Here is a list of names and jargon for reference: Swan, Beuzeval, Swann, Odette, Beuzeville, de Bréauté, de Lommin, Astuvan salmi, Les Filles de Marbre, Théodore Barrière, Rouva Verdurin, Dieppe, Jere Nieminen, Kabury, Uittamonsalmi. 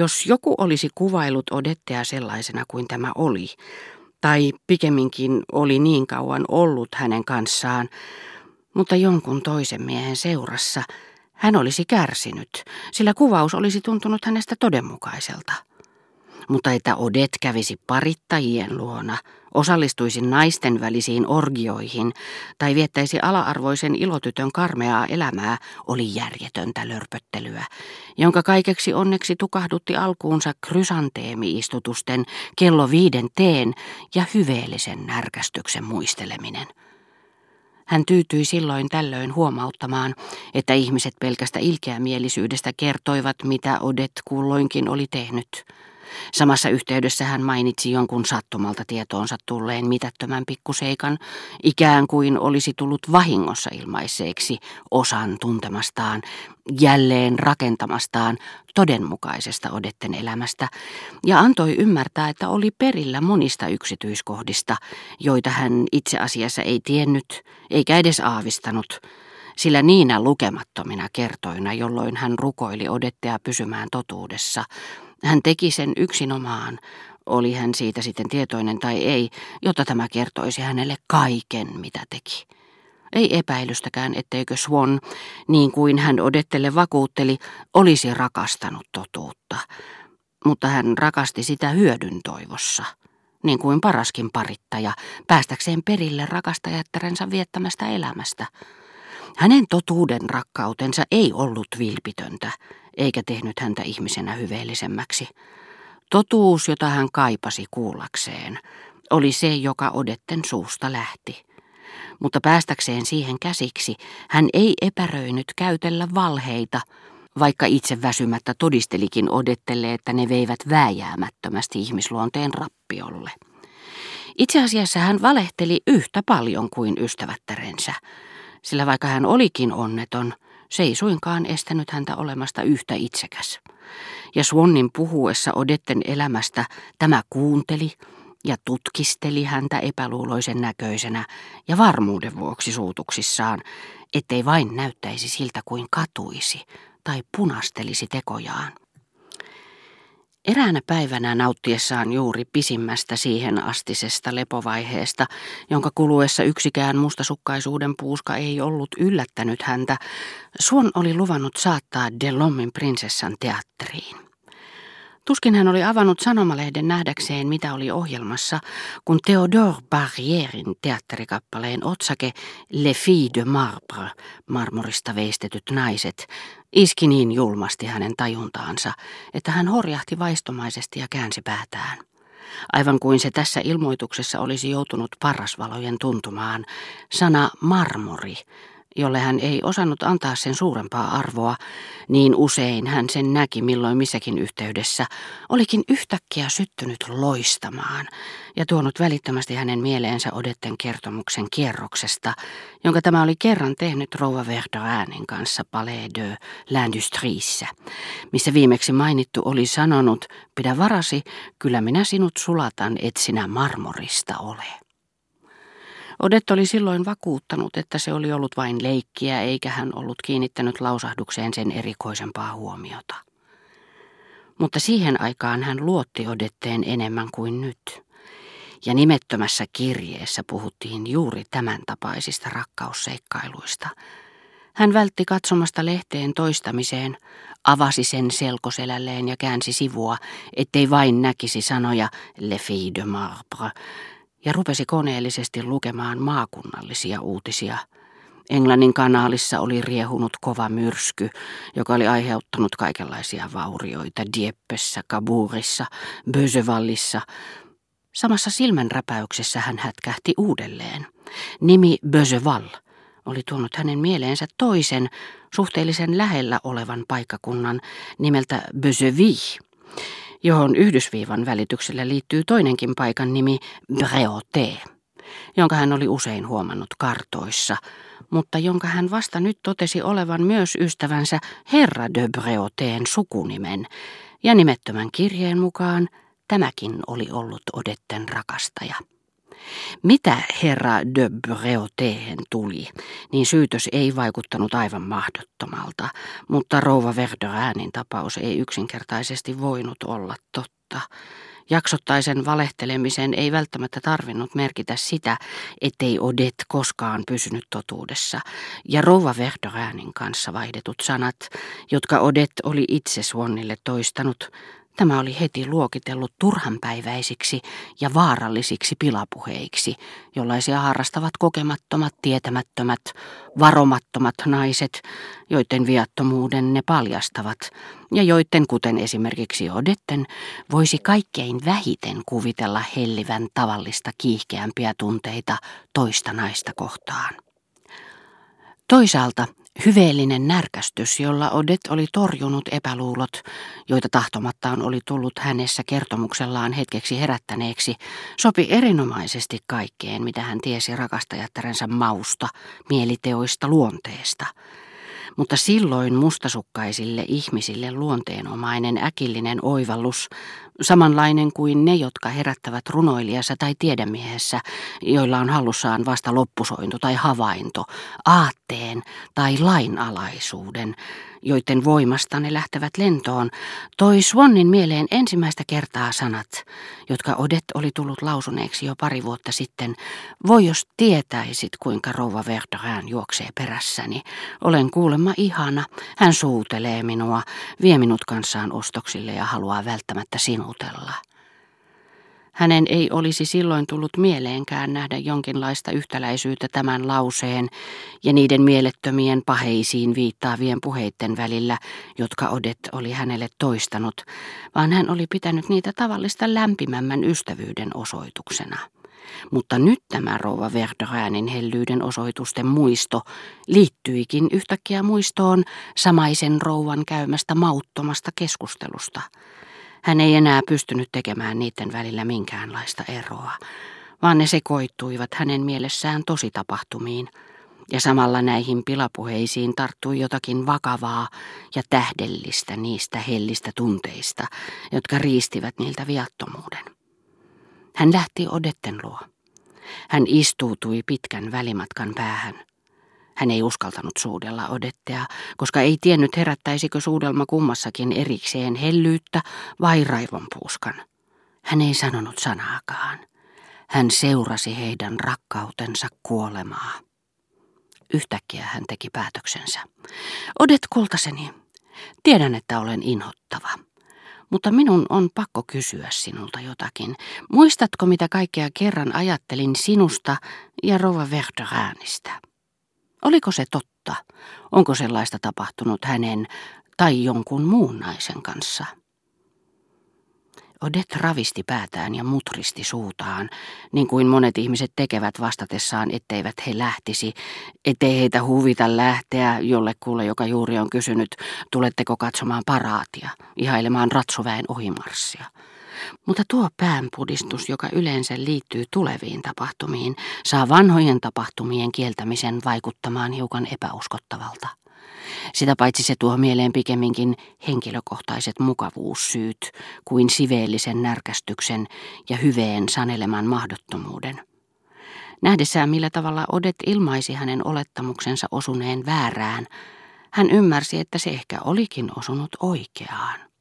Jos joku olisi kuvaillut Odettea sellaisena kuin tämä oli, tai pikemminkin oli niin kauan ollut hänen kanssaan, mutta jonkun toisen miehen seurassa, hän olisi kärsinyt, sillä kuvaus olisi tuntunut hänestä todenmukaiselta. Mutta että Odette kävisi parittajien luona, osallistuisi naisten välisiin orgioihin tai viettäisi ala-arvoisen ilotytön karmeaa elämää, oli järjetöntä lörpöttelyä, jonka kaikeksi onneksi tukahdutti alkuunsa krysanteemi-istutusten, kello 5 teen ja hyveellisen närkästyksen muisteleminen. Hän tyytyi silloin tällöin huomauttamaan, että ihmiset pelkästä ilkeämielisyydestä kertoivat, mitä Odette kulloinkin oli tehnyt. Samassa yhteydessä hän mainitsi jonkun sattumalta tietoonsa tulleen mitättömän pikkuseikan, ikään kuin olisi tullut vahingossa ilmaiseeksi osan tuntemastaan, jälleen rakentamastaan, todenmukaisesta Odetten elämästä, ja antoi ymmärtää, että oli perillä monista yksityiskohdista, joita hän itse asiassa ei tiennyt eikä edes aavistanut, sillä niinä lukemattomina kertoina, jolloin hän rukoili Odettea pysymään totuudessa, hän teki sen yksinomaan, oli hän siitä sitten tietoinen tai ei, jotta tämä kertoisi hänelle kaiken, mitä teki. Ei epäilystäkään, etteikö Swan, niin kuin hän Odettelle vakuutteli, olisi rakastanut totuutta. Mutta hän rakasti sitä hyödyn toivossa, niin kuin paraskin parittaja, päästäkseen perille rakastajattarensa viettämästä elämästä. Hänen totuuden rakkautensa ei ollut vilpitöntä, eikä tehnyt häntä ihmisenä hyveellisemmäksi. Totuus, jota hän kaipasi kuullakseen, oli se, joka Odetten suusta lähti. Mutta päästäkseen siihen käsiksi, hän ei epäröinyt käytellä valheita, vaikka itse väsymättä todistelikin Odettelle, että ne veivät vääjäämättömästi ihmisluonteen rappiolle. Itse asiassa hän valehteli yhtä paljon kuin ystävättärensä, sillä vaikka hän olikin onneton, se ei suinkaan estänyt häntä olemasta yhtä itsekäs. Ja Swannin puhuessa Odetten elämästä tämä kuunteli ja tutkisteli häntä epäluuloisen näköisenä ja varmuuden vuoksi suutuksissaan, ettei vain näyttäisi siltä kuin katuisi tai punastelisi tekojaan. Eräänä päivänä nauttiessaan juuri pisimmästä siihen astisesta lepovaiheesta, jonka kuluessa yksikään mustasukkaisuuden puuska ei ollut yllättänyt häntä, Swan oli luvannut saattaa de Lommin prinsessan teatteriin. Tuskin hän oli avannut sanomalehden nähdäkseen, mitä oli ohjelmassa, kun Théodore Barrièrin teatterikappaleen otsake Les Filles de Marbre, marmorista veistetyt naiset, iski niin julmasti hänen tajuntaansa, että hän horjahti vaistomaisesti ja käänsi päätään. Aivan kuin se tässä ilmoituksessa olisi joutunut parrasvalojen tuntumaan, sana marmori, jolle hän ei osannut antaa sen suurempaa arvoa, niin usein hän sen näki milloin missäkin yhteydessä, olikin yhtäkkiä syttynyt loistamaan ja tuonut välittömästi hänen mieleensä Odetten kertomuksen kierroksesta, jonka tämä oli kerran tehnyt Rouva Verdurinin kanssa Palais de l'Industrieissä, missä viimeksi mainittu oli sanonut, pidä varasi, kyllä minä sinut sulatan, et sinä marmorista ole. Odette oli silloin vakuuttanut, että se oli ollut vain leikkiä, eikä hän ollut kiinnittänyt lausahdukseen sen erikoisempaa huomiota. Mutta siihen aikaan hän luotti Odetteen enemmän kuin nyt. Ja nimettömässä kirjeessä puhuttiin juuri tämän tapaisista rakkausseikkailuista. Hän vältti katsomasta lehteen toistamiseen, avasi sen selkoselälleen ja käänsi sivua, ettei vain näkisi sanoja Les Filles de Marbre, ja rupesi koneellisesti lukemaan maakunnallisia uutisia. Englannin kanaalissa oli riehunut kova myrsky, joka oli aiheuttanut kaikenlaisia vaurioita Dieppessä, Kaburissa, Beuzevallissa. Samassa silmänräpäyksessä hän hätkähti uudelleen. Nimi Beuzeval oli tuonut hänen mieleensä toisen, suhteellisen lähellä olevan paikkakunnan nimeltä Beuzeville, johon yhdysviivan välityksellä liittyy toinenkin paikan nimi Bréauté, jonka hän oli usein huomannut kartoissa, mutta jonka hän vasta nyt totesi olevan myös ystävänsä Herra de Bréautéen sukunimen, ja nimettömän kirjeen mukaan tämäkin oli ollut Odetten rakastaja. Mitä herra de Bréautéhen tuli, niin syytös ei vaikuttanut aivan mahdottomalta, mutta rouva Verdurin tapaus ei yksinkertaisesti voinut olla totta. Jaksottaisen valehtelemisen ei välttämättä tarvinnut merkitä sitä, ettei Odette koskaan pysynyt totuudessa, ja rouva Verdurin kanssa vaihdetut sanat, jotka Odette oli itse Swanille toistanut, tämä oli heti luokitellut turhanpäiväisiksi ja vaarallisiksi pilapuheiksi, jollaisia harrastavat kokemattomat, tietämättömät, varomattomat naiset, joiden viattomuuden ne paljastavat, ja joiden, kuten esimerkiksi Odetten, voisi kaikkein vähiten kuvitella hellivän tavallista kiihkeämpiä tunteita toista naista kohtaan. Toisaalta hyveellinen närkästys, jolla Odette oli torjunut epäluulot, joita tahtomattaan oli tullut hänessä kertomuksellaan hetkeksi herättäneeksi, sopi erinomaisesti kaikkeen, mitä hän tiesi rakastajattarensa mausta, mieliteoista, luonteesta. Mutta silloin mustasukkaisille ihmisille luonteenomainen äkillinen oivallus, samanlainen kuin ne, jotka herättävät runoilijassa tai tiedemiehessä, joilla on hallussaan vasta loppusointu tai havainto, aatteen tai lainalaisuuden, joiden voimasta ne lähtevät lentoon, toi Swanin mieleen ensimmäistä kertaa sanat, jotka Odette oli tullut lausuneeksi jo pari vuotta sitten. Voi jos tietäisit, kuinka rouva Verdurin juoksee perässäni. Olen kuulemma ihana, hän suutelee minua, vie minut kanssaan ostoksille ja haluaa välttämättä sinutella. Hänen ei olisi silloin tullut mieleenkään nähdä jonkinlaista yhtäläisyyttä tämän lauseen ja niiden mielettömien paheisiin viittaavien puheitten välillä, jotka Odette oli hänelle toistanut, vaan hän oli pitänyt niitä tavallista lämpimämmän ystävyyden osoituksena. Mutta nyt tämä rouva Verdurin hellyyden osoitusten muisto liittyikin yhtäkkiä muistoon samaisen rouvan käymästä mauttomasta keskustelusta. Hän ei enää pystynyt tekemään niiden välillä minkäänlaista eroa, vaan ne sekoittuivat hänen mielessään tositapahtumiin, ja samalla näihin pilapuheisiin tarttui jotakin vakavaa ja tähdellistä niistä hellistä tunteista, jotka riistivät niiltä viattomuuden. Hän lähti Odetten luo. Hän istuutui pitkän välimatkan päähän. Hän ei uskaltanut suudella Odettea, koska ei tiennyt herättäisikö suudelma kummassakin erikseen hellyyttä vai raivonpuuskan. Hän ei sanonut sanaakaan. Hän seurasi heidän rakkautensa kuolemaa. Yhtäkkiä hän teki päätöksensä. Odette kultaseni, tiedän, että olen inhottava. Mutta minun on pakko kysyä sinulta jotakin. Muistatko, mitä kaikkea kerran ajattelin sinusta ja rouva Verdurinistä? Oliko se totta? Onko sellaista tapahtunut hänen tai jonkun muun naisen kanssa? Odette ravisti päätään ja mutristi suutaan, niin kuin monet ihmiset tekevät vastatessaan, etteivät he lähtisi, ettei heitä huvita lähteä jollekulle, joka juuri on kysynyt, tuletteko katsomaan paraatia, ihailemaan ratsuväen ohimarssia. Mutta tuo päänpudistus, joka yleensä liittyy tuleviin tapahtumiin, saa vanhojen tapahtumien kieltämisen vaikuttamaan hiukan epäuskottavalta. Sitä paitsi se tuo mieleen pikemminkin henkilökohtaiset mukavuussyyt kuin siveellisen närkästyksen ja hyveen saneleman mahdottomuuden. Nähdessään millä tavalla Odette ilmaisi hänen olettamuksensa osuneen väärään, hän ymmärsi, että se ehkä olikin osunut oikeaan.